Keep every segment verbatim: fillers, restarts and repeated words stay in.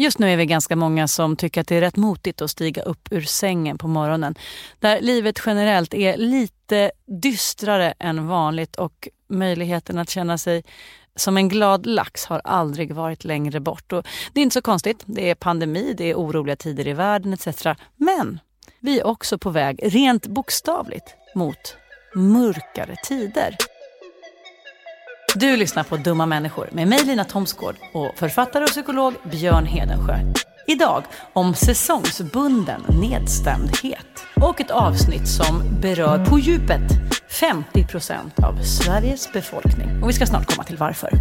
Just nu är vi ganska många som tycker att det är rätt motigt att stiga upp ur sängen på morgonen. Där livet generellt är lite dystrare än vanligt och möjligheten att känna sig som en glad lax har aldrig varit längre bort. Och det är inte så konstigt, det är pandemi, det är oroliga tider i världen et cetera. Men vi är också på väg, rent bokstavligt, mot mörkare tider. Du lyssnar på Dumma människor med mig Lina Tomsgård och författare och psykolog Björn Hedensjö. Idag om säsongsbunden nedstämdhet och ett avsnitt som berör på djupet femtio procent av Sveriges befolkning. Och vi ska snart komma till varför.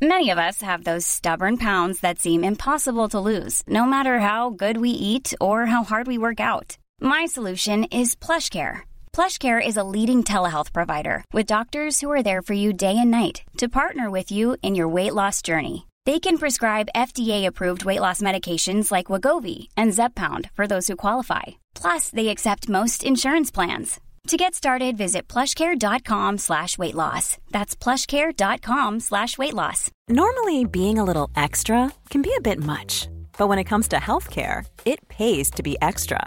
Many of us have those stubborn pounds that seem impossible to lose, no matter how good we eat or how hard we work out. My solution is PlushCare. PlushCare is a leading telehealth provider with doctors who are there for you day and night to partner with you in your weight loss journey. They can prescribe F D A-approved weight loss medications like Wegovy and Zepbound for those who qualify. Plus, they accept most insurance plans. To get started, visit plushcare.com slash weight loss. That's plushcare.com slash weight loss. Normally, being a little extra can be a bit much. But when it comes to healthcare, it pays to be extra.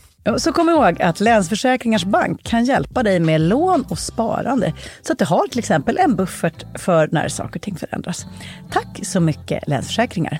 Så kom ihåg att Länsförsäkringars bank kan hjälpa dig med lån och sparande så att du har till exempel en buffert för när saker och ting förändras. Tack så mycket Länsförsäkringar.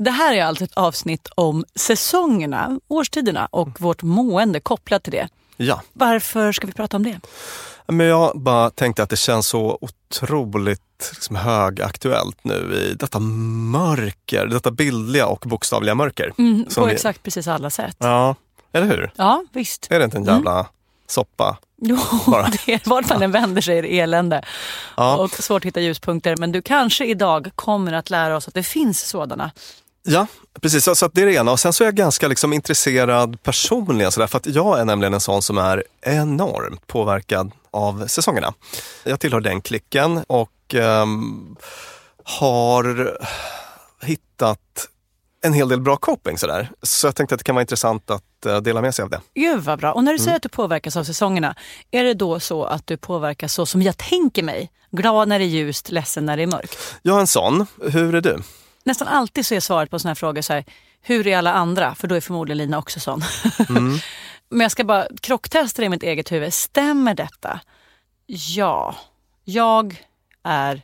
Det här är alltså ett avsnitt om säsongerna, årstiderna och vårt mående kopplat till det. Ja. Varför ska vi prata om det? Men jag bara tänkte att det känns så otroligt liksom, högaktuellt nu i detta mörker, detta bildliga och bokstavliga mörker. Mm, på vi... exakt precis alla sätt. Ja, eller hur? Ja, visst. Är det inte en jävla mm. soppa? Jo, bara. Det är vart man än vänder sig är det elände ja. och svårt att hitta ljuspunkter. Men du kanske idag kommer att lära oss att det finns sådana. Ja, precis. Så, så att det är det ena. Och sen så är jag ganska liksom, intresserad personligen. Så där, för att jag är nämligen en sån som är enormt påverkad av säsongerna. Jag tillhör den klicken och eh, har hittat en hel del bra coping. Så, där. Så jag tänkte att det kan vara intressant att eh, dela med sig av det. Gud vad bra. Och när du säger mm. att du påverkas av säsongerna, är det då så att du påverkas så som jag tänker mig? Glad när det är ljust, ledsen när det är mörkt. Jag är en sån. Hur är du? Nästan alltid så är svaret på såna här frågor så här, hur är alla andra? För då är förmodligen Lina också sån. Mm. Men jag ska bara krocktesta det i mitt eget huvud. Stämmer detta? Ja. Jag är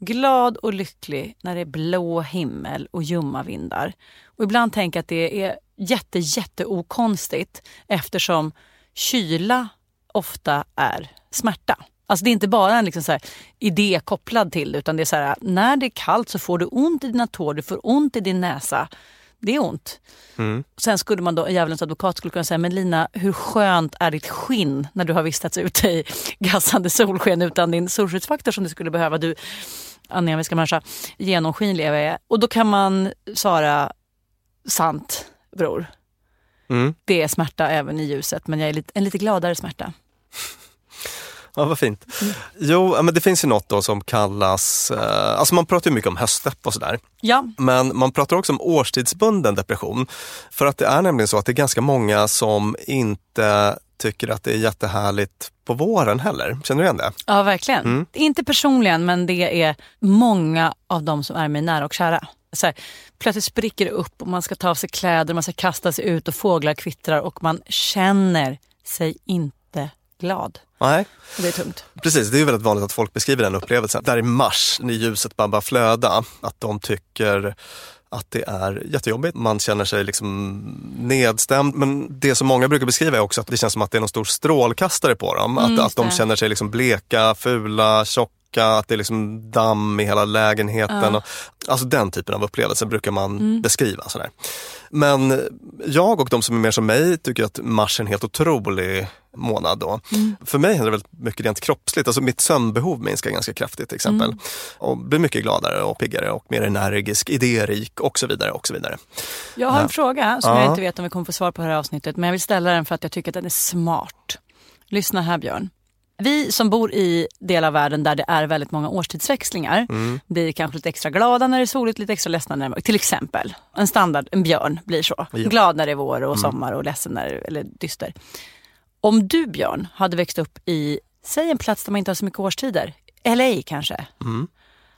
glad och lycklig när det är blå himmel och ljumma vindar. Och ibland tänker jag att det är jätte, jätte okonstigt eftersom kyla ofta är smärta. Alltså det är inte bara en liksom så här idé kopplad till, utan det är så här, när det är kallt så får du ont i dina tår, du får ont i din näsa. Det är ont. Mm. Sen skulle man då, djävulens advokat skulle kunna säga, men Lina, hur skönt är ditt skinn när du har vistats ute i gassande solsken utan din solskyddsfaktor som du skulle behöva, du anemiska människa, genomskinlig är. Och då kan man svara, sant bror. Mm. Det är smärta även i ljuset, men jag är lite, en lite gladare smärta. Ja, vad fint. Jo, men det finns ju något då som kallas... Eh, alltså man pratar ju mycket om höstdepp och sådär. Ja. Men man pratar också om årstidsbunden depression. För att det är nämligen så att det är ganska många som inte tycker att det är jättehärligt på våren heller. Känner du igen det? Ja, verkligen. Mm. Inte personligen, men det är många av dem som är mig nära och kära. Så här, plötsligt spricker det upp och man ska ta av sig kläder, man ska kasta sig ut och fåglar kvittrar och man känner sig inte glad. Nej. Det är tungt. Precis, det är ju väldigt vanligt att folk beskriver den upplevelsen. Där i mars, när ljuset bara flöda, att de tycker att det är jättejobbigt. Man känner sig liksom nedstämd. Men det som många brukar beskriva är också att det känns som att det är någon stor strålkastare på dem. Mm, att, att de känner sig liksom bleka, fula, tjocka, att det är liksom damm i hela lägenheten. Uh. Och, alltså den typen av upplevelser brukar man mm. beskriva. Sådär. Men jag och de som är mer som mig tycker att mars är en helt otrolig månad då. Mm. För mig händer det väldigt mycket rent kroppsligt. Alltså mitt sömnbehov minskar ganska kraftigt till exempel. Mm. Och blir mycket gladare och piggare och mer energisk, idérik och så vidare och så vidare. Jag har en ja. fråga som ja. jag inte vet om vi kommer få svar på det här avsnittet, men jag vill ställa den för att jag tycker att den är smart. Lyssna här Björn. Vi som bor i del av världen där det är väldigt många årstidsväxlingar mm. blir kanske lite extra glada när det är soligt, lite extra ledsna när det är, till exempel. En standard, en björn blir så. Ja. Glad när det är vår och mm. sommar och ledsen när det, eller dyster. Om du, Björn, hade växt upp i, säg en plats där man inte har så mycket årstider, L A kanske, mm.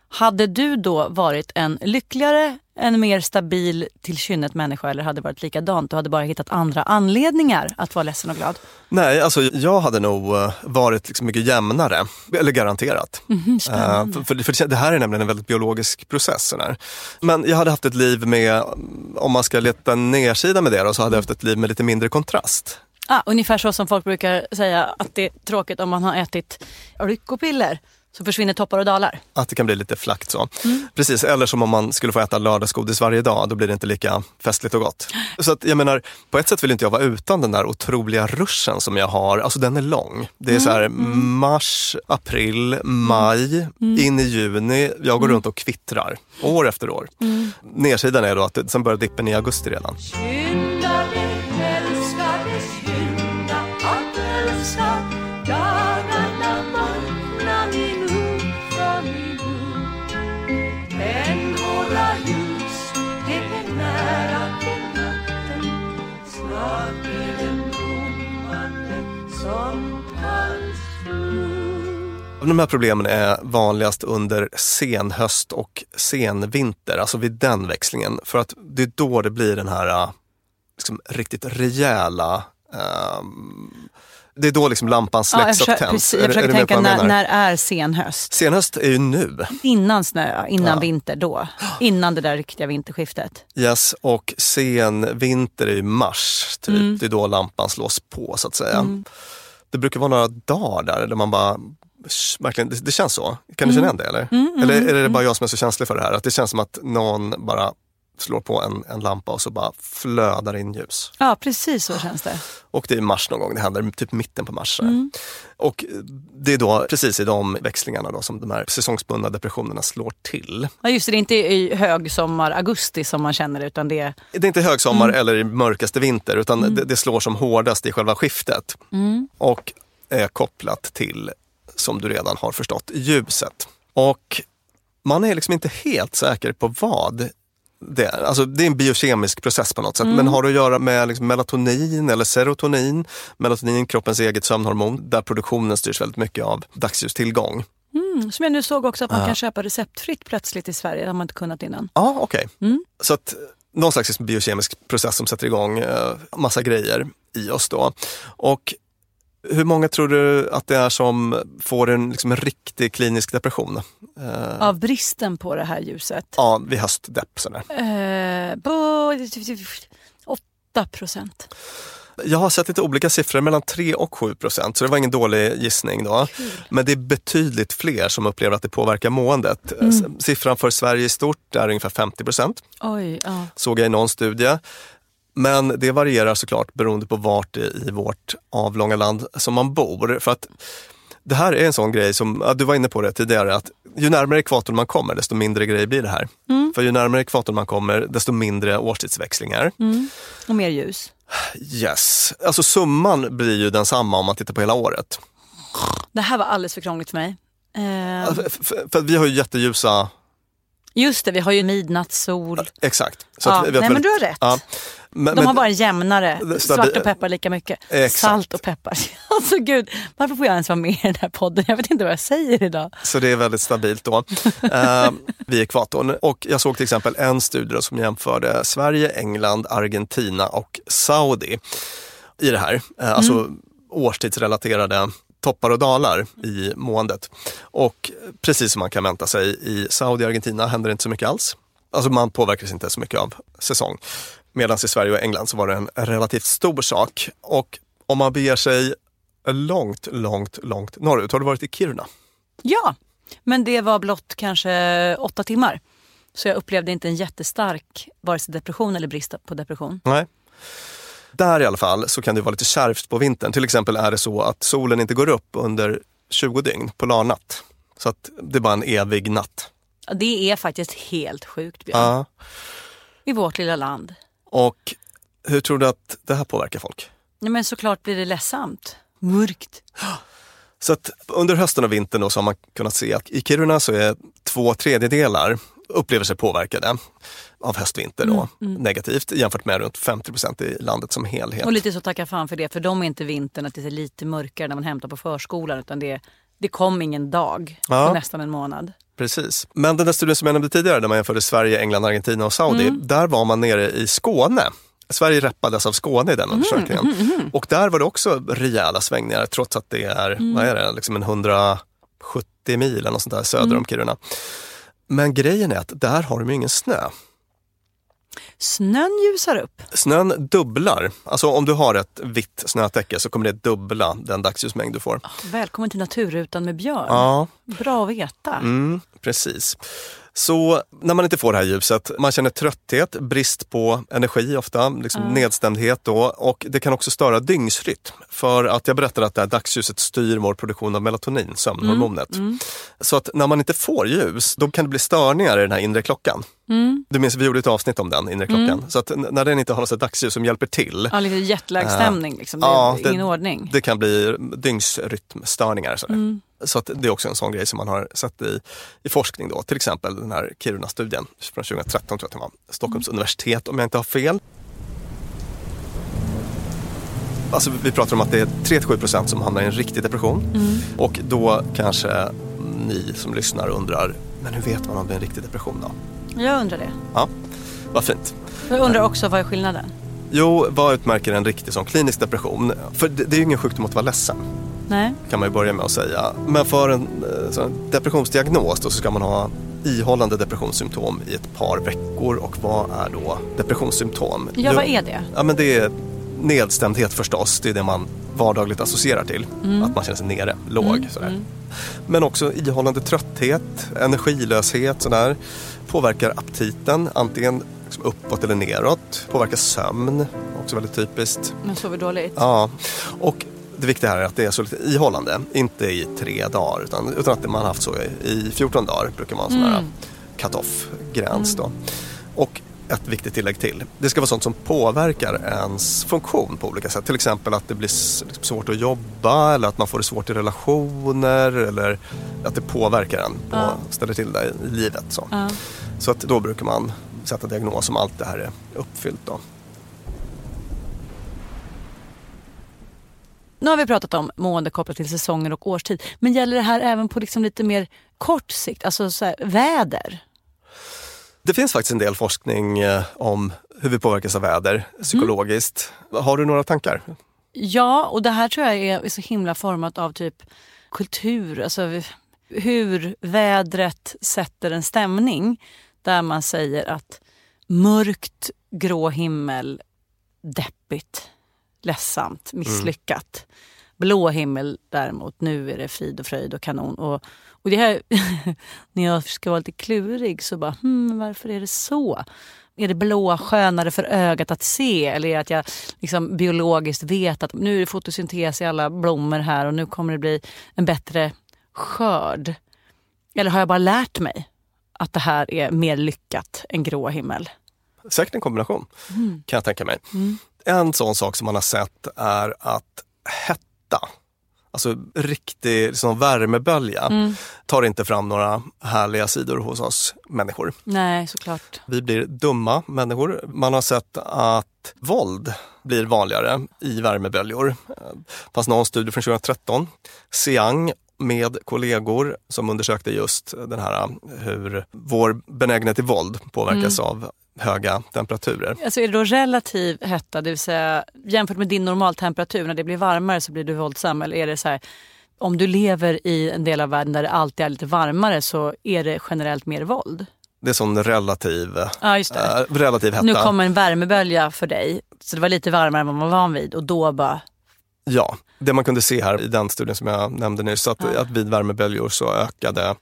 hade du då varit en lyckligare, en mer stabil tillkynnet människa eller hade varit likadant? Du hade bara hittat andra anledningar att vara ledsen och glad? Nej, alltså jag hade nog varit liksom mycket jämnare, eller garanterat. Mm, spännande. Uh, för, för det här är nämligen en väldigt biologisk process. Här. Men jag hade haft ett liv med, om man ska leta nedsida med det då, så hade jag haft ett liv med lite mindre kontrast. Ah, ungefär så som folk brukar säga att det är tråkigt om man har ätit lyckopiller så försvinner toppar och dalar. Att det kan bli lite flakt så. Mm. Precis, eller som om man skulle få äta lördagsgodis varje dag, då blir det inte lika festligt och gott. Så att jag menar, på ett sätt vill inte jag vara utan den där otroliga ruschen som jag har. Alltså den är lång. Det är mm, så här mm. mars, april, maj, mm. in i juni. Jag går mm. runt och kvittrar, år efter år. Mm. Nersidan är då att sen börjar dippen i augusti redan. Ljus, det är nära till natten, snart är den blå. De här problemen är vanligast under senhöst och senvinter, alltså vid den växlingen. För att det är då det blir den här liksom, riktigt rejäla... Um, det är då liksom lampan släcks ja, jag försöker, och tänds. Jag försöker är, tänka, är när, när är senhöst? Senhöst är ju nu. Innan snö, innan ja. vinter då. Innan det där riktiga vinterskiftet. Yes, och senvinter är ju mars typ. Mm. Det är då lampan slås på så att säga. Mm. Det brukar vara några dagar där, där man bara... Verkligen, det, det känns så. Kan du känna igen det eller? Mm, mm, eller är det mm. bara jag som är så känslig för det här? Att det känns som att någon bara slår på en, en lampa och så bara flödar in ljus. Ja, precis så känns det. Och det är mars någon gång, det händer typ mitten på mars. Mm. Och det är då precis i de växlingarna då som de här säsongsbundna depressionerna slår till. Ja just det, det är inte i högsommar, augusti som man känner utan det är... Det är inte högsommar mm. eller i mörkaste vinter utan mm. det, det slår som hårdast i själva skiftet. Mm. Och är kopplat till, som du redan har förstått, ljuset. Och man är liksom inte helt säker på vad det är. Alltså det är en biokemisk process på något sätt. Mm. Men har det att göra med liksom melatonin eller serotonin. Melatonin, kroppens eget sömnhormon, där produktionen styrs väldigt mycket av dagsljustillgång. Mm, som jag nu såg också att man uh. kan köpa receptfritt plötsligt i Sverige. Det har man inte kunnat innan. Ja, ah, okej. Okay. Mm. Så att någon slags biokemisk process som sätter igång eh, massa grejer i oss då. Och hur många tror du att det är som får en, liksom, en riktig klinisk depression? Eh... Av bristen på det här ljuset? Ja, vid höstdepp. Eh, bo... åtta procent. Jag har sett lite olika siffror, mellan tre och sju procent. Så det var ingen dålig gissning då. Cool. Men det är betydligt fler som upplever att det påverkar måendet. Mm. Siffran för Sverige i stort är ungefär femtio procent. Oj, ja. Såg jag i någon studie. Men det varierar såklart beroende på vart i vårt avlånga land som man bor. För att det här är en sån grej som, ja, du var inne på det tidigare, att ju närmare ekvatorn man kommer desto mindre grej blir det här. Mm. För ju närmare ekvatorn man kommer desto mindre årstidsväxlingar. Mm. Och mer ljus. Yes. Alltså summan blir ju densamma om man tittar på hela året. Det här var alldeles för krångligt för mig. Uh... För, för, för vi har ju jätteljusa... Just det, vi har ju midnattssol. Exakt. Så ja. att vi, vi har Nej, men du har rätt. Ja. Men, de har bara jämnare, stabi- svart och peppar lika mycket. Exakt. Salt och peppar. Alltså gud, varför får jag ens vara med i den här podden? Jag vet inte vad jag säger idag. Så det är väldigt stabilt då. uh, vid ekvatorn. Och jag såg till exempel en studie som jämförde Sverige, England, Argentina och Saudi i det här. Uh, alltså mm. årstidsrelaterade toppar och dalar i måendet. Och precis som man kan vänta sig i Saudi och Argentina händer det inte så mycket alls. Alltså man påverkas inte så mycket av säsong. Medan i Sverige och England så var det en relativt stor sak. Och om man beger sig långt, långt, långt norrut. Har du varit i Kiruna? Ja, men det var blott kanske åtta timmar. Så jag upplevde inte en jättestark vare sig depression eller brist på depression. Nej. Där i alla fall så kan det vara lite kärvt på vintern. Till exempel är det så att solen inte går upp under tjugo dygn, polarnatt. Så att det är bara en evig natt. Det är faktiskt helt sjukt, Björn. Ja. I vårt lilla land. Och hur tror du att det här påverkar folk? Nej, men såklart blir det ledsamt. Mörkt. Så att under hösten och vintern då så har man kunnat se att i Kiruna så är två tredjedelar upplever sig påverkade av höstvinter då, mm, mm. negativt jämfört med runt femtio procent i landet som helhet. Och lite så tacka fan för det, för de är inte vintern att det är lite mörkare när man hämtar på förskolan utan det, det kom ingen dag ja. på nästan en månad. Precis. Men den där studien som jag nämnde tidigare där man jämförde Sverige, England, Argentina och Saudi, mm. där var man nere i Skåne. Sverige rappades av Skåne i den undersökningen. Mm, mm, mm. Och där var det också rejäla svängningar trots att det är, mm. vad är det, liksom en hundrasjuttio mil eller något sånt där söder mm. om Kiruna. Men grejen är att där har de ju ingen snö. Snön ljusar upp. Snön dubblar. Alltså om du har ett vitt snötäcke så kommer det dubbla den dagsljusmängd du får. Oh, välkommen till Naturrutan med Björn. Ja. Bra att veta. Mm, precis. Så när man inte får det här ljuset, man känner trötthet, brist på energi ofta, liksom mm. nedstämdhet då. Och det kan också störa dygnsrytm. För att jag berättade att det här dagsljuset styr vår produktion av melatonin, sömnhormonet. Mm. Mm. Så att när man inte får ljus, då kan det bli störningar i den här inre klockan. Mm. Du minns, vi gjorde ett avsnitt om den inre klockan. Mm. Så att när den inte har något dagsljus som hjälper till. Ja, lite jetlag-stämning äh, liksom, det är ja, ingen det, ordning. Det kan bli dygnsrytmstörningar sådär. Mm. Så att det är också en sån grej som man har sett i, i forskning då. Till exempel den här Kiruna-studien från tjugo tretton tror jag det var. Stockholms mm. universitet om jag inte har fel. Alltså vi pratar om att det är tre till sju procent som hamnar i en riktig depression. Mm. Och då kanske ni som lyssnar undrar, men hur vet man om det är en riktig depression då? Jag undrar det. Ja, vad fint. Jag undrar också, vad är skillnaden? Jo, vad utmärker en riktig som klinisk depression? För det, det är ju ingen sjukdom att vara ledsen. Nej. Kan man ju börja med att säga. Men för en, så en depressionsdiagnos då, så ska man ha ihållande depressionssymptom i ett par veckor. Och vad är då depressionssymptom? Ja, jo, vad är det? Ja, men det är nedstämdhet förstås. Det är det man vardagligt associerar till. Mm. Att man känner sig nere, låg. Mm. Sådär. Mm. Men också ihållande trötthet, energilöshet, sådär. Påverkar aptiten, antingen liksom uppåt eller neråt. Påverkar sömn, också väldigt typiskt. Men sover dåligt. Ja, och det viktiga här är att det är så lite ihållande. Inte i tre dagar, utan, utan att man har haft så i fjorton dagar brukar man ha en sån här mm. cut-off-gräns då. Och ett viktigt tillägg till. Det ska vara sånt som påverkar ens funktion på olika sätt. Till exempel att det blir svårt att jobba, eller att man får det svårt i relationer, eller att det påverkar en på, ja. ställer till det i livet. Så, ja. så att då brukar man sätta diagnos om allt det här är uppfyllt då. Nu har vi pratat om mående kopplat till säsonger och årstid. Men gäller det här även på liksom lite mer kort sikt? Alltså så här, väder? Det finns faktiskt en del forskning om hur vi påverkas av väder psykologiskt. Mm. Har du några tankar? Ja, och det här tror jag är så himla format av typ kultur. Alltså hur vädret sätter en stämning där man säger att mörkt, grå himmel, deppigt, ledsamt, misslyckat. Mm. Blå himmel däremot, nu är det frid och fröjd och kanon. Och, och det här, när jag ska vara lite klurig så bara, hmm, varför är det så? Är det blåa skönare för ögat att se? Eller är det att jag liksom biologiskt vet att nu är det fotosyntes i alla blommor här och nu kommer det bli en bättre skörd? Eller har jag bara lärt mig att det här är mer lyckat än grå himmel? Säkert en kombination, mm. kan jag tänka mig. Mm. En sån sak som man har sett är att hett alltså riktig liksom, värmebölja mm. tar inte fram några härliga sidor hos oss människor. Nej, såklart. Vi blir dumma människor. Man har sett att våld blir vanligare i värmeböljor. Det fanns någon studie från tjugotretton. Xiang med kollegor som undersökte just den här, hur vår benägenhet till våld påverkas mm. av höga temperaturer. Alltså är det då relativ hetta, det vill säga jämfört med din normaltemperatur, när det blir varmare så blir du våldsam, eller är det så här, om du lever i en del av världen där det alltid är lite varmare så är det generellt mer våld? Det är sån relativ, ja, just det. Äh, relativ hetta. Nu kommer en värmebölja för dig, så det var lite varmare än vad man var van vid och då bara... Ja, det man kunde se här i den studien som jag nämnde nyss, att, ja. att vid värmeböljor så ökade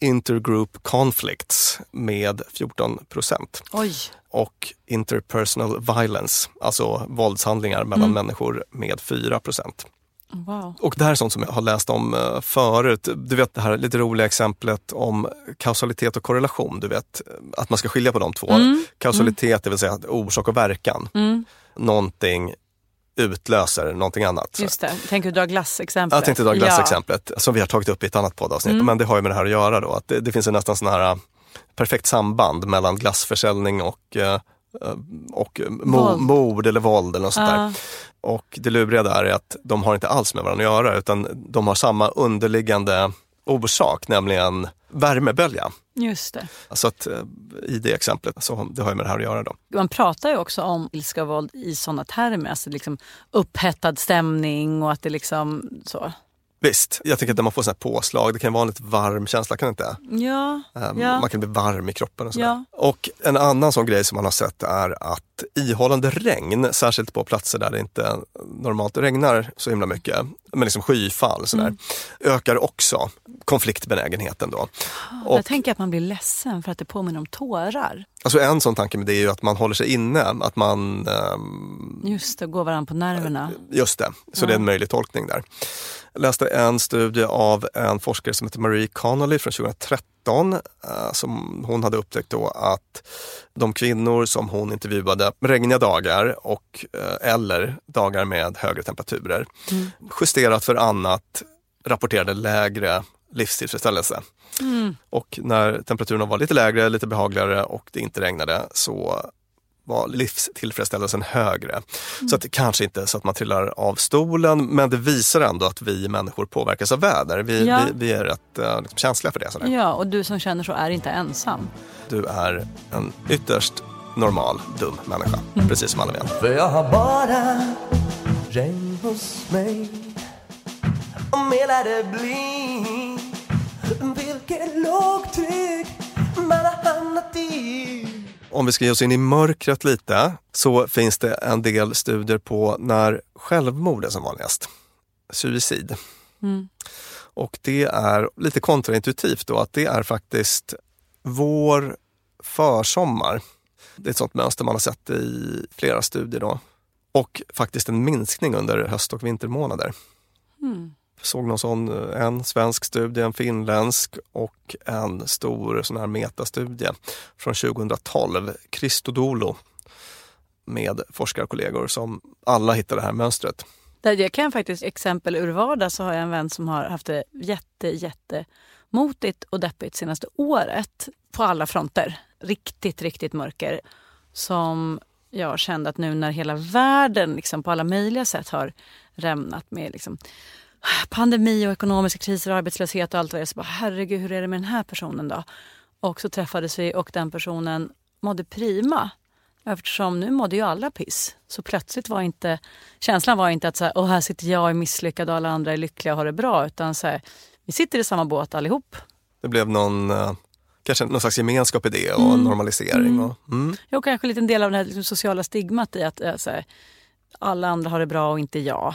intergroup conflicts med fjorton procent. Oj. Och interpersonal violence, alltså våldshandlingar mellan mm. människor med fyra procent. Wow. Och det här är sånt som jag har läst om förut. Du vet det här lite roliga exemplet om kausalitet och korrelation. Du vet att man ska skilja på de två. Mm. Kausalitet, mm. det vill säga orsak och verkan. Mm. Någonting utlöser någonting annat. Just det, tänk hur du drar glassexemplet. Jag tänkte dra glassexemplet, ja. Som vi har tagit upp i ett annat poddavsnitt. Mm. Men det har ju med det här att göra då. Att det, det finns ju nästan sån här perfekt samband mellan glassförsäljning och, och mo, mord eller våld eller något sånt uh. där. Och det luriga där är att de har inte alls med varandra att göra, utan de har samma underliggande orsak, nämligen värmebölja. Just det. Alltså att i det exemplet, så det har ju med det här att göra då. Man pratar ju också om ilska och våld i sådana termer, alltså liksom upphettad stämning och att det liksom så. Visst, jag tänker att när man får sådana här påslag, det kan vara en lite varm känsla, kan det inte? Ja, um, ja. Man kan bli varm i kroppen och sådär. Ja. Och en annan sån grej som man har sett är att ihållande regn, särskilt på platser där det inte normalt regnar så himla mycket, men liksom skyfall sådär, mm. ökar också konfliktbenägenheten då. Jag och, tänker att man blir ledsen för att det påminner om tårar. Alltså en sån tanke med det är ju att man håller sig inne, att man... Um, just det, går varandra på nerverna. Just det, så ja. Det är en möjlig tolkning där. Jag läste en studie av en forskare som heter Marie Connolly från tjugotretton, som hon hade upptäckt då att de kvinnor som hon intervjuade regniga dagar och, eller dagar med högre temperaturer mm. justerat för annat rapporterade lägre livstillfredsställelse. Mm. Och när temperaturerna var lite lägre, lite behagligare och det inte regnade så var livstillfredsställelsen högre. Mm. Så att kanske inte så att man trillar av stolen, men det visar ändå att vi människor påverkas av väder. Vi, ja. vi, vi är rätt äh, liksom känsliga för det. Sådär. Ja, och du som känner så är inte ensam. Du är en ytterst normal, dum människa. Mm. Precis som alla vi. För jag har bara regn hos mig och mera det blir vilket lågtryck man har hamnat i. Om vi ska ge oss in i mörkret lite så finns det en del studier på när självmord är som vanligast. Suicid. Mm. Och det är lite kontraintuitivt då att det är faktiskt vår försommar. Det är ett sånt mönster man har sett i flera studier då. Och faktiskt en minskning under höst- och vintermånader. Mm. Såg någon sån, en svensk studie, en finländsk och en stor sån här metastudie från tjugotolv, Christodolo, med forskarkollegor som alla hittade det här mönstret. Jag kan faktiskt exempel ur vardag, så har jag en vän som har haft det jätte, jätte motigt och deppigt senaste året på alla fronter. Riktigt, riktigt mörker som... Jag kände att nu när hela världen liksom på alla möjliga sätt har rämnat med liksom pandemi och ekonomiska kriser och arbetslöshet och allt vad det är, så bara herregud, hur är det med den här personen då? Och så träffades vi och den personen mådde prima. Eftersom nu mådde ju alla piss. Så plötsligt var inte, känslan var inte att så här, åh här sitter jag och är misslyckad och alla andra är lyckliga och har det bra. Utan så här, vi sitter i samma båt allihop. Det blev någon... Kanske någon slags gemenskap i det och mm. normalisering. Och, mm. ja, och kanske en liten del av det här liksom sociala stigmat i att så här, alla andra har det bra och inte jag.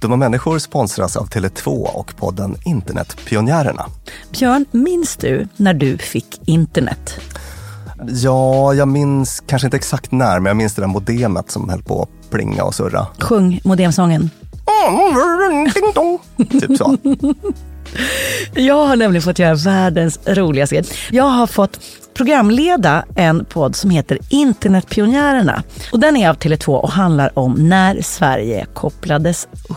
Dumma människor sponsras av Tele två och podden Internetpionjärerna. Björn, minns du när du fick internet? Ja, jag minns kanske inte exakt när, men jag minns det där modemet som höll på att plinga och surra. Sjung modemsången. Typ så. Jag har nämligen fått göra världens roligaste. Jag har fått programleda en podd som heter Internetpionjärerna. Och den är av Tele två och handlar om när Sverige kopplades upp.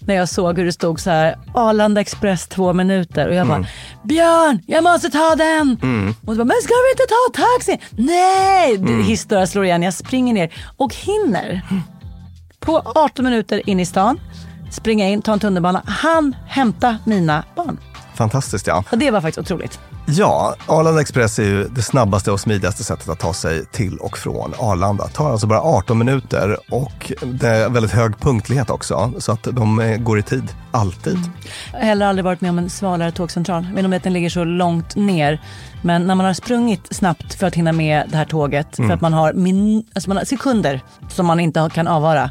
När jag såg hur det stod så här Arlanda Express två minuter. Och jag bara, mm. Björn, jag måste ta den. Mm. Och du bara, men ska vi inte ta taxi? Nej, mm. Hissdörrar slår igen. Jag springer ner och hinner. Mm. På arton minuter in i stan. Springa in, ta en tunnelbana. Han hämta mina barn. Fantastiskt, ja. Och det var faktiskt otroligt. Ja, Arlanda Express är ju det snabbaste och smidigaste sättet att ta sig till och från Arlanda. Det tar alltså bara arton minuter och det är väldigt hög punktlighet också. Så att de går i tid, alltid. Mm. Jag har heller aldrig varit med om en svalare tågcentral. Jag vet inte om den ligger så långt ner. Men när man har sprungit snabbt för att hinna med det här tåget. Mm. För att man har, min- alltså man har sekunder som man inte kan avvara.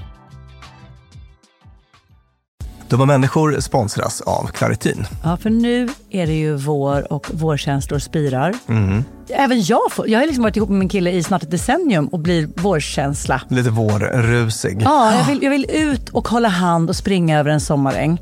Dumma människor sponsras av Klarityn. Ja, för nu är det ju vår och vårkänslor spirar. Mm. Även jag får, jag har liksom varit ihop med min kille i snart ett decennium och blir vårkänsla. Lite vårrusig. Ja, jag vill, jag vill ut och hålla hand och springa över en sommaräng.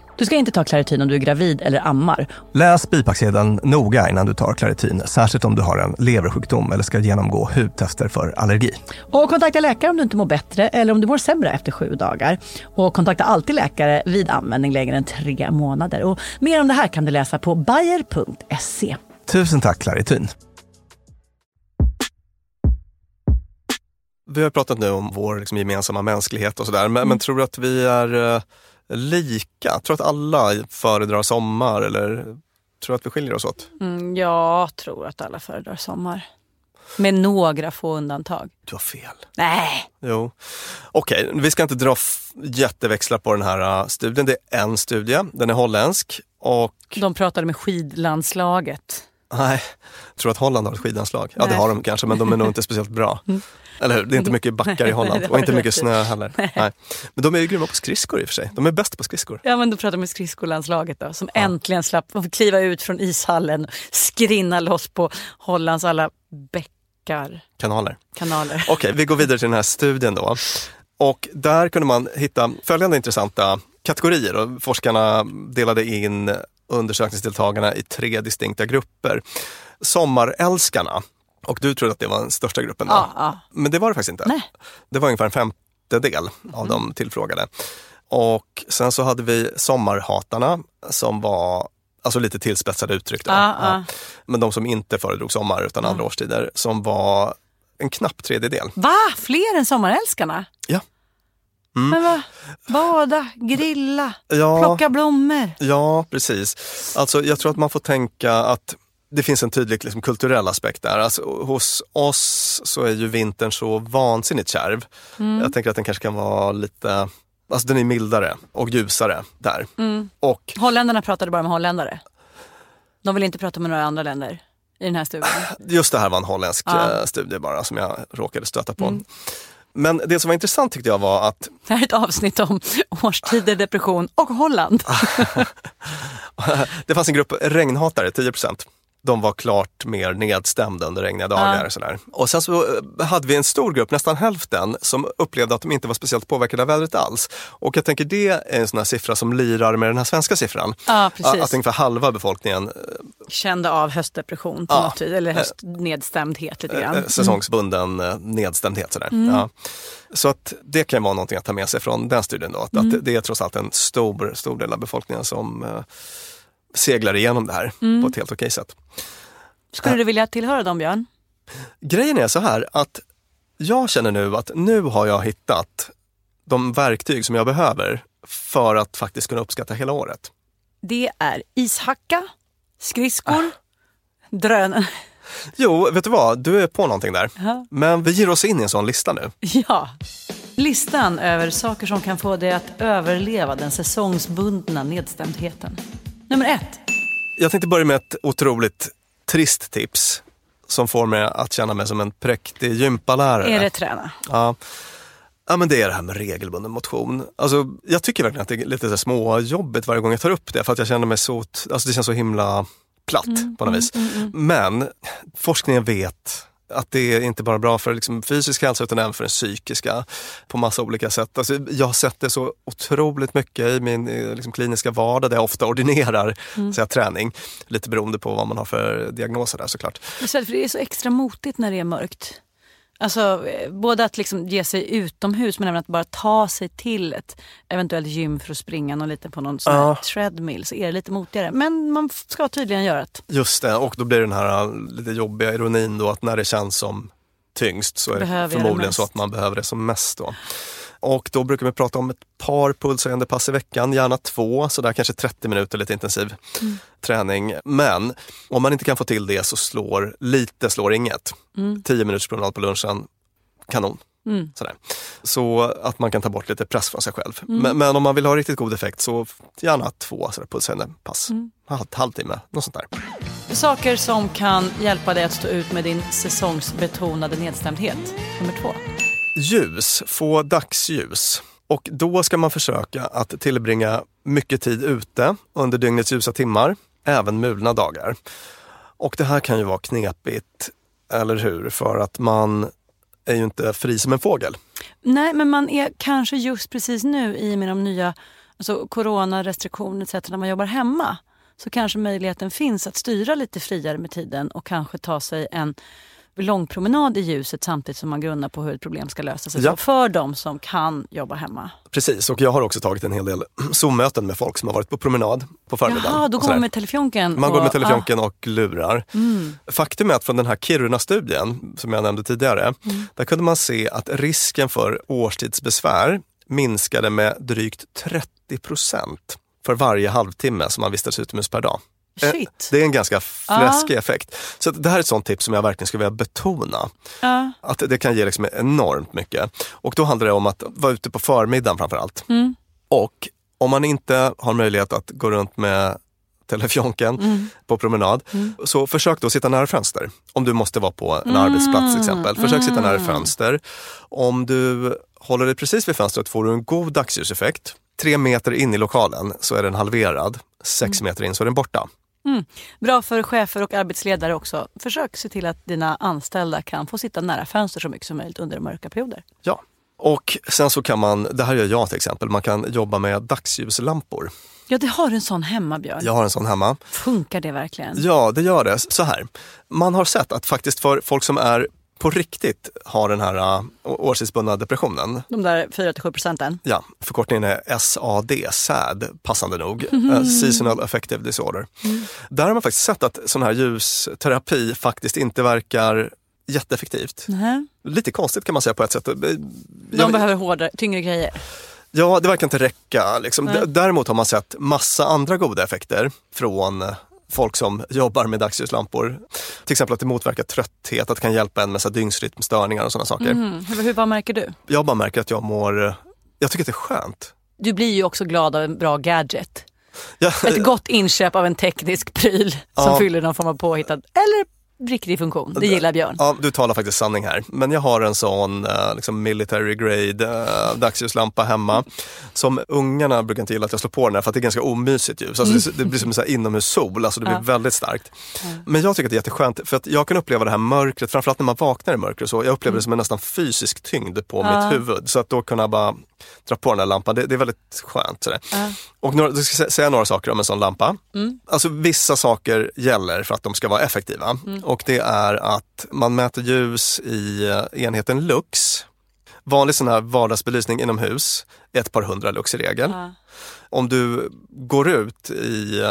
Du ska inte ta Klarityn om du är gravid eller ammar. Läs bipacksedeln noga innan du tar Klarityn, särskilt om du har en leversjukdom eller ska genomgå hudtester för allergi. Och kontakta läkare om du inte mår bättre eller om du mår sämre efter sju dagar. Och kontakta alltid läkare vid användning längre än tre månader. Och mer om det här kan du läsa på bayer punkt se. Tusen tack Klarityn. Vi har pratat nu om vår liksom, gemensamma mänsklighet och sådär, men, mm. men tror du att vi är... Eh... lika? Tror att alla föredrar sommar eller tror att vi skiljer oss åt? Mm, jag tror att alla föredrar sommar. Med några få undantag. Du har fel. Nej. Jo. Okej, okay, vi ska inte dra f- jätteväxlar på den här studien. Det är en studie. Den är holländsk och... De pratade med skidlandslaget. Nej, jag tror att Holland har ett skidanslag. Ja, det har de kanske, men de är nog inte speciellt bra. Mm. Eller hur? Det är inte mycket backar i Holland och inte mycket snö heller. Nej. Nej. Men de är ju grymma på skridskor i och för sig. De är bäst på skridskor. Ja, men då pratar vi om skridskolandslaget då, som ja. äntligen slapp kliva ut från ishallen och skrinna loss på Hollands alla bäckar. Kanaler. Kanaler. Okej, vi går vidare till den här studien då. Och där kunde man hitta följande intressanta kategorier. Och forskarna delade in undersökningsdeltagarna i tre distinkta grupper. Sommarälskarna. Och du trodde att det var den största gruppen då. Ja, ja. Men det var det faktiskt inte. Nej. Det var ungefär en femtedel av mm. de tillfrågade. Och sen så hade vi sommarhatarna som var alltså lite tillspetsade uttryck då. Ja, ja. Ja. Men de som inte föredrog sommar utan mm. andra årstider som var en knapp tredjedel. Va? Fler än sommarälskarna? Ja. Mm. Men va? Bada, grilla, ja, plocka blommor. Ja, precis. Alltså jag tror att man får tänka att det finns en tydlig liksom, kulturell aspekt där. Alltså, hos oss så är ju vintern så vansinnigt kärv. Mm. Jag tänker att den kanske kan vara lite... Alltså den är mildare och ljusare där. Mm. Och... Holländarna pratade bara med holländare. De vill inte prata med några andra länder i den här studien. Just det här var en holländsk ja. studie bara som jag råkade stöta på. Mm. Men det som var intressant tyckte jag var att... Det här är ett avsnitt om årstider, depression och Holland. Det fanns en grupp regnhatare, tio procent. De var klart mer nedstämda under regniga dagar. Ja. Sådär. Och sen så hade vi en stor grupp, nästan hälften, som upplevde att de inte var speciellt påverkade av vädret alls. Och jag tänker det är en sån här siffra som lirar med den här svenska siffran. Ja, precis. Att ungefär halva befolkningen... kände av höstdepression på ja. något tid, eller höstnedstämdhet lite grann. Säsongsbunden mm. nedstämdhet sådär. Mm. Ja. Så att det kan vara någonting att ta med sig från den studien då. Att, mm. att det är trots allt en stor, stor del av befolkningen som... seglar igenom det här mm. på ett helt okej sätt. Skulle du vilja tillhöra dem, Björn? Grejen är så här att jag känner nu att nu har jag hittat de verktyg som jag behöver för att faktiskt kunna uppskatta hela året. Det är ishacka, skridskor, ah. drönare. Jo, vet du vad? Du är på någonting där. Uh-huh. Men vi ger oss in i en sån lista nu. Ja. Listan över saker som kan få dig att överleva den säsongsbundna nedstämdheten. Nummer ett. Jag tänkte börja med ett otroligt trist tips som får mig att känna mig som en präktig gympalärare. Är det träna? Ja. Ja, men det är det här med regelbunden motion. Alltså, jag tycker verkligen att det är lite så små jobbet varje gång jag tar upp det för att jag känner mig så... Alltså, det känns så himla platt mm, på något vis. Mm, mm, mm. Men forskningen vet... att det är inte bara bra för liksom fysisk hälsa utan även för den psykiska på massa olika sätt. Alltså, jag har sett det så otroligt mycket i min liksom, kliniska vardag där jag ofta ordinerar mm. så här, träning. Lite beroende på vad man har för diagnoser där såklart. För det är så extra motigt när det är mörkt. Alltså både att liksom ge sig utomhus men även att bara ta sig till ett eventuellt gym för att springa någon lite på någon sån här ja. treadmill så är det lite motigare. Men man ska tydligen göra det. Just det, och då blir den här lite jobbiga ironin då att när det känns som tyngst så är behöver det förmodligen det så att man behöver det som mest då. Och då brukar vi prata om ett par pulshöjande pass i veckan, gärna två, så där kanske trettio minuter lite intensiv mm. träning. Men om man inte kan få till det så slår lite, slår inget. Mm. tio minuters promenad på lunchen, kanon. Mm. Sådär. Så att man kan ta bort lite press från sig själv. Mm. Men, men om man vill ha riktigt god effekt så gärna två sådär pulshöjande pass. Mm. Halvtimme, något sånt där. Saker som kan hjälpa dig att stå ut med din säsongsbetonade nedstämdhet. Nummer två. Ljus, få dagsljus. Och då ska man försöka att tillbringa mycket tid ute under dygnets ljusa timmar, även mulna dagar. Och det här kan ju vara knepigt, eller hur? För att man är ju inte fri som en fågel. Nej, men man är kanske just precis nu i med de nya alltså coronarestriktioner et cetera när man jobbar hemma så kanske möjligheten finns att styra lite friare med tiden och kanske ta sig en lång promenad i ljuset samtidigt som man grundar på hur ett problem ska lösa sig. Ja. Så för de som kan jobba hemma. Precis, och jag har också tagit en hel del Zoom-möten med folk som har varit på promenad på förmiddagen. Ja, då går man med telefonken. Man och, går med telefonken ah. och lurar. Mm. Faktum är att från den här Kiruna-studien som jag nämnde tidigare, mm. där kunde man se att risken för årstidsbesvär minskade med drygt trettio procent för varje halvtimme som man vistas utomhus per dag. Shit. Det är en ganska fläskig uh. effekt. Så det här är ett sånt tips som jag verkligen skulle vilja betona. Uh. Att det kan ge liksom enormt mycket. Och då handlar det om att vara ute på förmiddagen framförallt. Mm. Och om man inte har möjlighet att gå runt med telefonken mm. på promenad mm. så försök då sitta nära fönster. Om du måste vara på en mm. arbetsplats till exempel. Försök mm. sitta nära fönster. Om du håller dig precis vid fönstret får du en god dagsljuseffekt. Tre meter in i lokalen så är den halverad. Sex meter in så är den borta. Mm. Bra för chefer och arbetsledare också. Försök se till att dina anställda kan få sitta nära fönster så mycket som möjligt under mörka perioder. Ja, och sen så kan man, det här gör jag till exempel, man kan jobba med dagsljuslampor. Ja, det har en sån hemma, Björn. Jag har en sån hemma. Funkar det verkligen? Ja, det gör det. Så här, man har sett att faktiskt för folk som är på riktigt har den här uh, årstidsbundna depressionen. De där fyra till sju procenten. Ja, förkortningen är S A D, S A D, passande nog. Mm-hmm. Uh, seasonal affective disorder. Mm. Där har man faktiskt sett att sån här ljusterapi faktiskt inte verkar jätteeffektivt. Mm-hmm. Lite konstigt kan man säga på ett sätt. De Jag, behöver hårdare, tyngre grejer. Ja, det verkar inte räcka. Liksom. Mm. D- däremot har man sett massa andra goda effekter från... folk som jobbar med dagsljuslampor. Till exempel att det motverkar trötthet, att det kan hjälpa en med så här dygnsrytmstörningar och sådana saker. Mm. Hur, hur, vad märker du? Jag bara märker att jag mår... Jag tycker att det är skönt. Du blir ju också glad av en bra gadget. Ja. Ett gott inköp av en teknisk pryl som ja. fyller någon form av påhittad... Eller riktig funktion. Det gillar Björn. Ja, du talar faktiskt sanning här. Men jag har en sån eh, liksom military grade eh, dagsljuslampa hemma som ungarna brukar inte gilla att jag slår på den här för att det är ganska omysigt ljus. Alltså, mm. det, det blir som en inomhussol, alltså det blir ja. väldigt starkt. Mm. Men jag tycker att det är jätteskönt för att jag kan uppleva det här mörkret, framförallt när man vaknar i mörker och så. Jag upplever mm. det som en nästan fysisk tyngd på ja. mitt huvud. Så att då kunna bara dra på den här lampan, det, det är väldigt skönt. Sådär. Ja. Och några, jag ska säga några saker om en sån lampa. Mm. Alltså vissa saker gäller för att de ska vara effektiva. Mm. Och det är att man mäter ljus i enheten lux. Vanlig sån här vardagsbelysning inomhus är ett par hundra lux i regel. Ja. Om du går ut i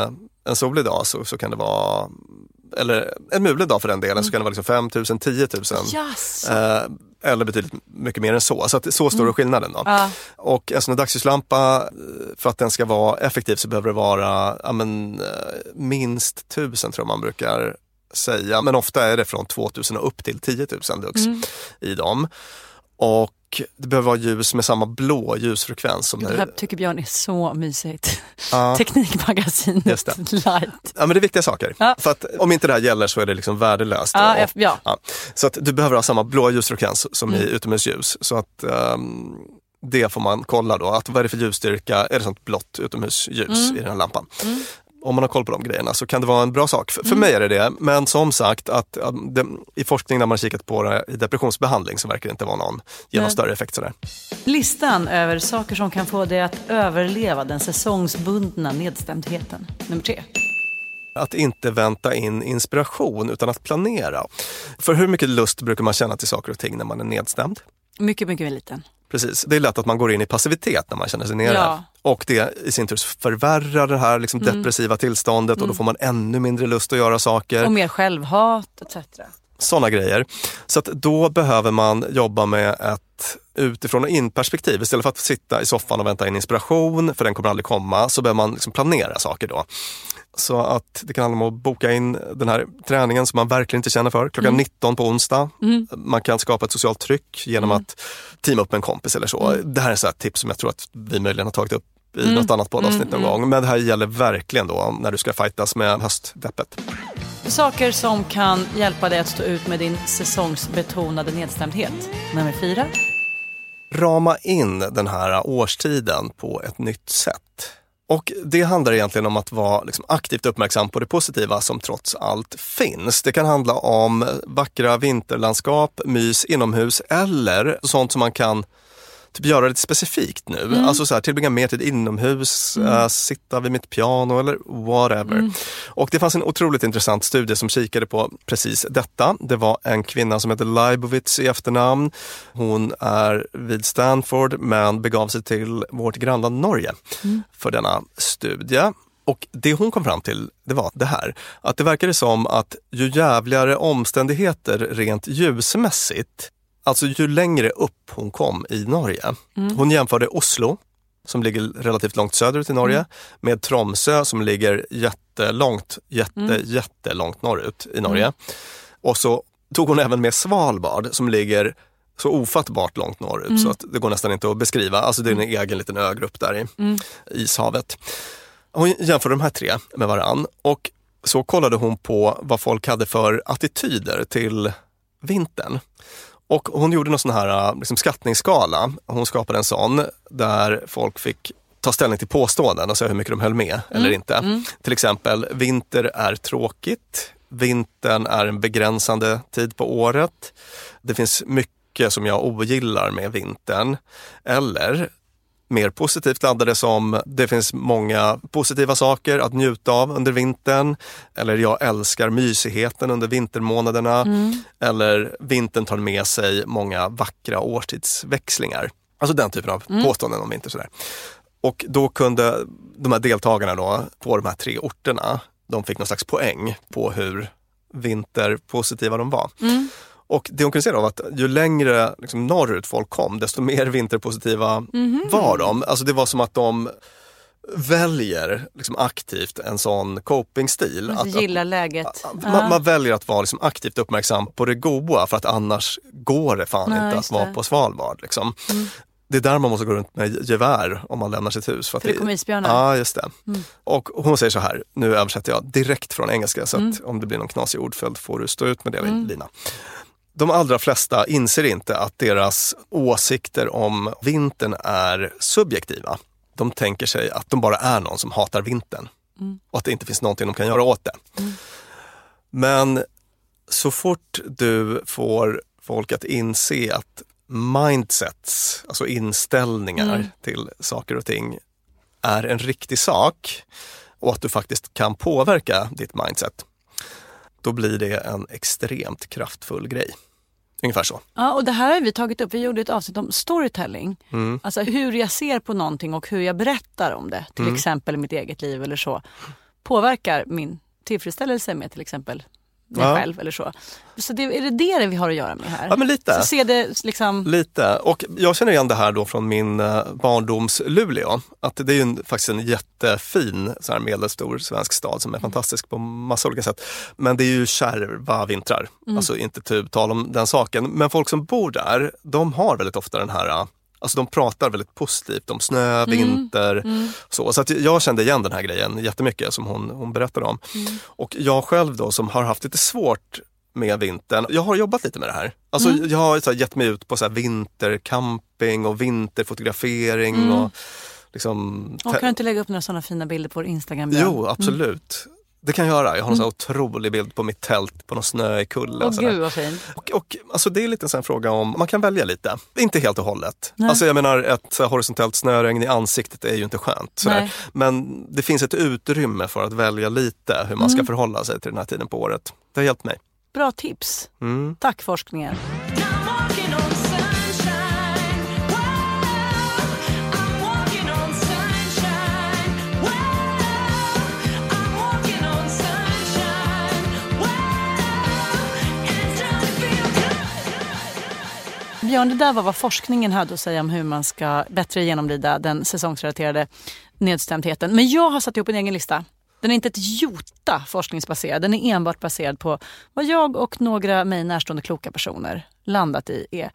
en solig dag så, så kan det vara, eller en mulig dag för den delen, mm. så kan det vara liksom fem tusen, tio tusen. Yes. Eh, eller betydligt mycket mer än så. Så, att, så står det skillnaden då. Mm. Och en sån här dagsljuslampa, för att den ska vara effektiv så behöver det vara ja, men, minst tusen tror man brukar säga. Men ofta är det från två tusen och upp till tio tusen lux mm. i dem. Och det behöver vara ljus med samma blå ljusfrekvens som det här tycker Björn är så mysigt. Ah. Teknikmagasinet just det. Light. Ja, men det är viktiga saker. Ah. För att om inte det här gäller så är det liksom värdelöst. Ah, och, ja. Ja. Så att du behöver ha samma blå ljusfrekvens som mm. i utomhusljus. Så att um, det får man kolla då. Att vad är det för ljusstyrka? Är det sånt blått utomhusljus mm. i den här lampan? Mm. Om man har koll på de grejerna så kan det vara en bra sak. För, mm. för mig är det det. Men som sagt, att, att det, i forskning när man kikat på det i depressionsbehandling så verkar det inte vara någon genom större effekt sådär. Listan över saker som kan få dig att överleva den säsongsbundna nedstämdheten. Nummer tre. Att inte vänta in inspiration utan att planera. För hur mycket lust brukar man känna till saker och ting när man är nedstämd? Mycket, mycket liten. Precis, det är lätt att man går in i passivitet när man känner sig nere. Ja. Och det i sin tur förvärrar det här liksom mm. depressiva tillståndet mm. och då får man ännu mindre lust att göra saker. Och mer självhat, et cetera. Sådana grejer. Så att då behöver man jobba med ett utifrån och in perspektiv. Istället för att sitta i soffan och vänta in inspiration, för den kommer aldrig komma, så behöver man liksom planera saker då. Så att det kan handla om att boka in den här träningen som man verkligen inte känner för. Klockan mm. nitton på onsdag. Mm. Man kan skapa ett socialt tryck genom mm. att teama upp en kompis eller så. Mm. Det här är så här tips som jag tror att vi möjligen har tagit upp i mm. något annat poddavsnitt mm. någon gång. Men det här gäller verkligen då när du ska fightas med höstdeppet. Saker som kan hjälpa dig att stå ut med din säsongsbetonade nedstämdhet. Nummer fyra. Rama in den här årstiden på ett nytt sätt. Och det handlar egentligen om att vara liksom aktivt uppmärksam på det positiva som trots allt finns. Det kan handla om vackra vinterlandskap, mys inomhus eller sånt som man kan typ göra lite specifikt nu. Mm. Alltså så här, tillbringa mer tid inomhus, mm. äh, sitta vid mitt piano eller whatever. Mm. Och det fanns en otroligt intressant studie som kikade på precis detta. Det var en kvinna som heter Leibowitz i efternamn. Hon är vid Stanford men begav sig till vårt grannland Norge mm. för denna studie. Och det hon kom fram till, det var det här. Att det verkade som att ju jävligare omständigheter rent ljusmässigt, alltså ju längre upp hon kom i Norge. Mm. Hon jämförde Oslo, som ligger relativt långt söderut i Norge, mm. med Tromsö som ligger jättelångt, jätte, mm. jättelångt norrut i Norge. Mm. Och så tog hon även med Svalbard som ligger så ofattbart långt norrut mm. så att det går nästan inte att beskriva. Alltså det är en mm. egen liten ögrupp där i mm. ishavet. Hon jämförde de här tre med varann och så kollade hon på vad folk hade för attityder till vintern. Och hon gjorde någon sån här liksom, skattningsskala. Hon skapade en sån där folk fick ta ställning till påståenden och säga hur mycket de höll med mm. eller inte. Mm. Till exempel, vinter är tråkigt. Vintern är en begränsande tid på året. Det finns mycket som jag ogillar med vintern. Eller, mer positivt laddade som, det finns många positiva saker att njuta av under vintern. Eller jag älskar mysigheten under vintermånaderna. Mm. Eller vintern tar med sig många vackra årstidsväxlingar. Alltså den typen av mm. påståenden om vinter. Sådär. Och då kunde de här deltagarna då, på de här tre orterna, de fick någon slags poäng på hur vinterpositiva de var. Mm. Och det hon kunde se då var att ju längre liksom, norrut folk kom, desto mer vinterpositiva mm-hmm. var de. Alltså det var som att de väljer liksom, aktivt en sån coping-stil. Att, gilla att, läget. Att, man, man väljer att vara liksom, aktivt uppmärksam på det goda för att annars går det fan ja, inte att vara det. På Svalbard. Liksom. Mm. Det är där man måste gå runt med gevär om man lämnar sitt hus. För, för att det kommer isbjörnar. Ja, just det. Mm. Och hon säger så här, nu översätter jag direkt från engelska så att mm. om det blir någon knasig ordföljd får du stå ut med det, mm. Lina. De allra flesta inser inte att deras åsikter om vintern är subjektiva. De tänker sig att de bara är någon som hatar vintern. Mm. Och att det inte finns någonting de kan göra åt det. Mm. Men så fort du får folk att inse att mindsets, alltså inställningar mm. till saker och ting är en riktig sak och att du faktiskt kan påverka ditt mindset, då blir det en extremt kraftfull grej. Ungefär så. Ja, och det här har vi tagit upp. Vi gjorde ett avsnitt om storytelling. Mm. Alltså hur jag ser på någonting och hur jag berättar om det. Till mm. exempel mitt eget liv eller så. Påverkar min tillfredsställelse med till exempel mig ja. själv eller så. Så det, är det det vi har att göra med här? Ja, men lite. Så ser det liksom... Lite. Och jag känner igen det här då från min barndoms Luleå. Att det är ju en, faktiskt en jättefin så här medelstor svensk stad som är fantastisk på massa olika sätt. Men det är ju kärva vintrar. Mm. Alltså inte typ tal om den saken. Men folk som bor där, de har väldigt ofta den här... Alltså de pratar väldigt positivt om snö, vinter mm. Mm. så. Så att jag kände igen den här grejen jättemycket som hon, hon berättade om. Mm. Och jag själv då som har haft lite svårt med vintern. Jag har jobbat lite med det här. Alltså mm. jag har så här, gett mig ut på så här, vintercamping och vinterfotografering. Mm. Och, liksom, och kan du inte lägga upp några sådana fina bilder på vår Instagram? Jo, absolut. Mm. Det kan jag göra. Jag har en sån här otrolig bild på mitt tält på någon snö i kulle. Åh gud vad fin. Och, och alltså det är lite en sån fråga om, man kan välja lite. Inte helt och hållet. Nej. Alltså jag menar ett horisontellt snöregn i ansiktet är ju inte skönt. Men det finns ett utrymme för att välja lite hur man ska mm. förhålla sig till den här tiden på året. Det har hjälpt mig. Bra tips. Mm. Tack forskningen. Björn, det där var vad forskningen hade att säga om hur man ska bättre genomlida den säsongsrelaterade nedstämdheten. Men jag har satt ihop en egen lista. Den är inte ett jota forskningsbaserad. Den är enbart baserad på vad jag och några mig närstående kloka personer landat i är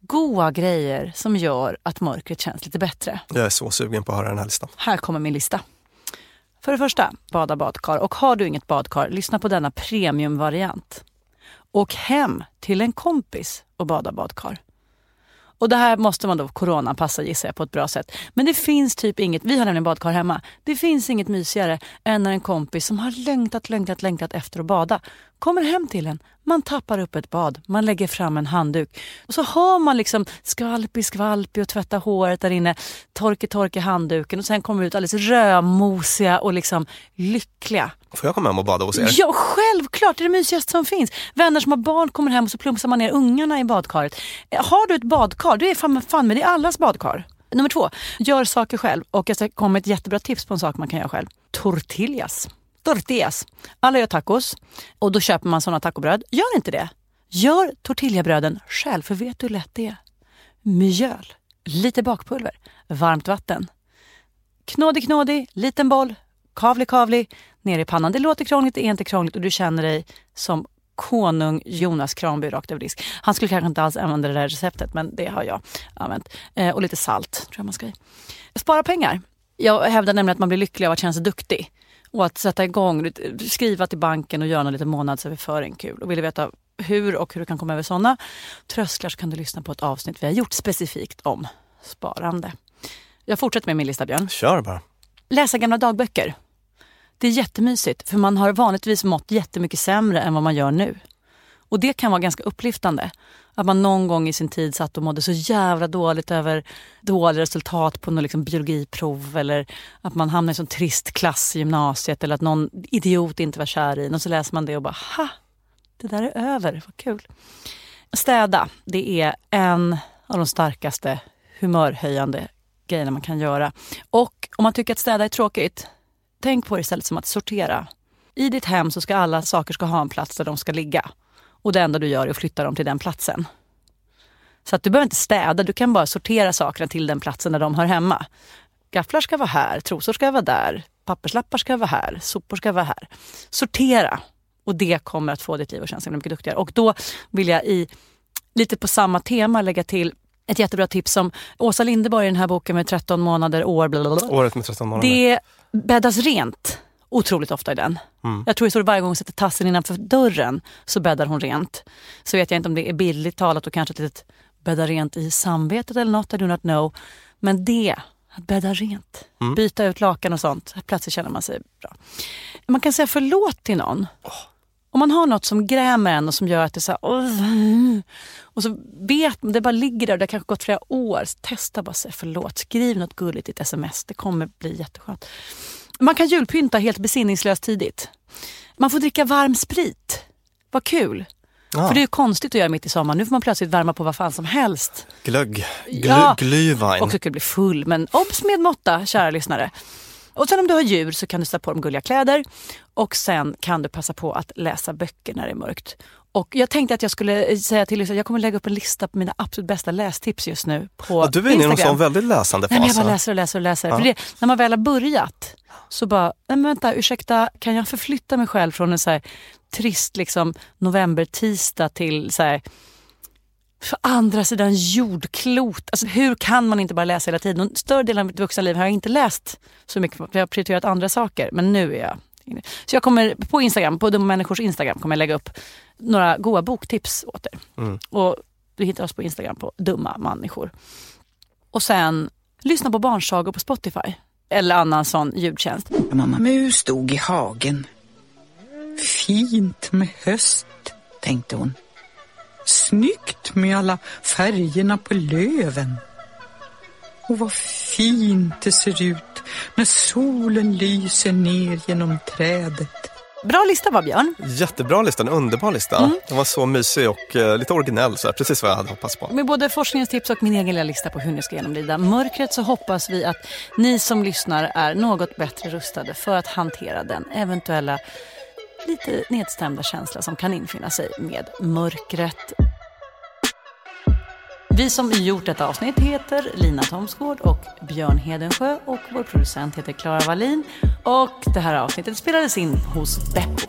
goa grejer som gör att mörkret känns lite bättre. Jag är så sugen på att höra den här listan. Här kommer min lista. För det första, bada badkar. Och har du inget badkar, lyssna på denna premiumvariant. Åk hem till en kompis och bada badkar. Och det här måste man då coronapassa gissar jag på ett bra sätt. Men det finns typ inget, vi har nämligen badkar hemma. Det finns inget mysigare än när en kompis som har längtat, längtat, längtat efter att bada kommer hem till en. Man tappar upp ett bad, man lägger fram en handduk. Och så har man liksom skvalp i skvalp och tvätta håret där inne. Tork i tork i handduken och sen kommer ut alldeles rödmosiga och liksom lyckliga. Får jag komma hem och bada hos er? Ja, självklart. Det är det mysigaste som finns. Vänner som har barn kommer hem och så plumsar man ner ungarna i badkaret. Har du ett badkar, det är fan, fan men det är allas badkar. Nummer två, gör saker själv. Och jag kommer ett jättebra tips på en sak man kan göra själv. Tortillas. Tortillas. Alla gör tacos och då köper man sådana tacobröd. Gör inte det. Gör tortillabröden själv, för vet du hur lätt det är? Mjöl, lite bakpulver, varmt vatten. Knådig, knådig, liten boll, kavlig, kavlig, ner i pannan. Det låter krångligt, det är inte krångligt och du känner dig som konung Jonas Kranby rakt över disk. Han skulle kanske inte alls använda det där receptet, men det har jag använt. Eh, och lite salt, tror jag man ska i. Spara pengar. Jag hävdar nämligen att man blir lycklig av att känna sig duktig. Och att sätta igång, skriva till banken och göra någon liten månadsöverföring kul. Och vill du veta hur och hur du kan komma över sådana trösklar så kan du lyssna på ett avsnitt vi har gjort specifikt om sparande. Jag fortsätter med min lista, Björn. Kör bara. Läsa gamla dagböcker. Det är jättemysigt för man har vanligtvis mått jättemycket sämre än vad man gör nu. Och det kan vara ganska upplyftande. Att man någon gång i sin tid satt och mådde så jävla dåligt över dåliga resultat på något liksom biologiprov. Eller att man hamnade i en sån trist klass i gymnasiet. Eller att någon idiot inte var kär i. Och så läser man det och bara, ha, det där är över, vad kul. Städa, det är en av de starkaste humörhöjande grejerna man kan göra. Och om man tycker att städa är tråkigt, tänk på det istället som att sortera. I ditt hem så ska alla saker ska ha en plats där de ska ligga. Och det enda du gör är att flytta dem till den platsen. Så att du behöver inte städa, du kan bara sortera sakerna till den platsen där de hör hemma. Gafflar ska vara här, trosor ska vara där, papperslappar ska vara här, sopor ska vara här. Sortera, och det kommer att få ditt liv att kännas mycket duktigare. Och då vill jag i, lite på samma tema lägga till Ett jättebra tips som Åsa Lindeborg i den här boken med tretton månader, år, blablabla. Året med tretton månader. Det bäddas rent otroligt ofta i den. Mm. Jag tror att varje gång hon sätter tassen innanför dörren så bäddar hon rent. Så vet jag inte om det är billigt talat och kanske ett litet bädda rent i samvetet eller något, I do not know. Men det, att bädda rent, mm. byta ut lakan och sånt, plötsligt känner man sig bra. Man kan säga förlåt till någon. Oh. Om man har något som grämer en och som gör att det är så här, oh, och så vet man, det bara ligger där och det har kanske gått flera år. Testa bara säga förlåt, skriv något gulligt i ett sms, det kommer bli jätteskönt. Man kan julpynta helt besinningslöst tidigt. Man får dricka varm sprit. Vad kul. Ja. För det är ju konstigt att göra mitt i sommaren. Nu får man plötsligt värma på vad fan som helst. Glögg. Gl- ja. Glühwein. Och så kan bli full, men obs med måtta, kära lyssnare. Och sen om du har djur så kan du sätta på dem gulliga kläder. Och sen kan du passa på att läsa böcker när det är mörkt. Och jag tänkte att jag skulle säga till er att jag kommer lägga upp en lista på mina absolut bästa lästips just nu på ja, du är Instagram. Du är någon sån väldigt läsande fas. Nej, men jag bara läser och läser och läser. Ja. För det, när man väl har börjat så bara, nej men vänta, ursäkta, kan jag förflytta mig själv från en så här trist liksom novembertisdag till så här för andra sidan jordklot. Alltså hur kan man inte bara läsa hela tiden? En större del av mitt vuxna liv har jag inte läst så mycket. Jag har prioriterat andra saker, men nu är jag. Så jag kommer på Instagram, på Dumma människors Instagram kommer jag lägga upp några goda boktips åt er. Mm. Och du hittar oss på Instagram på Dumma människor. Och sen lyssna på barnsagor på Spotify eller annan sån ljudtjänst. Mamma mus stod i hagen. Fint med höst, tänkte hon. Snyggt med alla färgerna på löven. Och vad fint det ser ut när solen lyser ner genom trädet. Bra lista va, Björn? Jättebra lista, en underbar lista. Mm. Den var så mysig och uh, lite originell, så här, precis vad jag hade hoppats på. Med både forskningens tips och min egen lilla lista på hur ni ska genomlida mörkret så hoppas vi att ni som lyssnar är något bättre rustade för att hantera den eventuella lite nedstämda känsla som kan infinna sig med mörkret. Vi som gjort detta avsnitt heter Lina Tomsgård och Björn Hedensjö och vår producent heter Klara Wallin och det här avsnittet spelades in hos Beppo.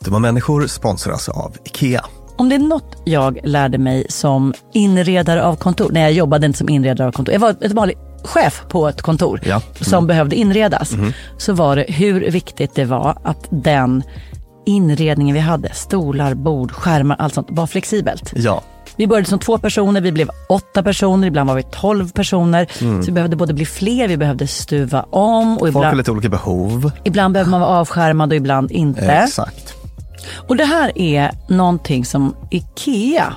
Dumma människor sponsras av IKEA. Om det är något jag lärde mig som inredare av kontor, när jag jobbade inte som inredare av kontor, jag var ett vanligt chef på ett kontor ja. mm. som behövde inredas, mm. så var det hur viktigt det var att den inredningen vi hade, stolar, bord, skärmar, allt sånt, var flexibelt. Ja. Vi började som två personer, vi blev åtta personer, ibland var vi tolv personer. Mm. Så vi behövde både bli fler, vi behövde stuva om. Och ibland, folk har lite olika behov. Ibland behöver man vara avskärmad och ibland inte. Exakt. Och det här är någonting som IKEA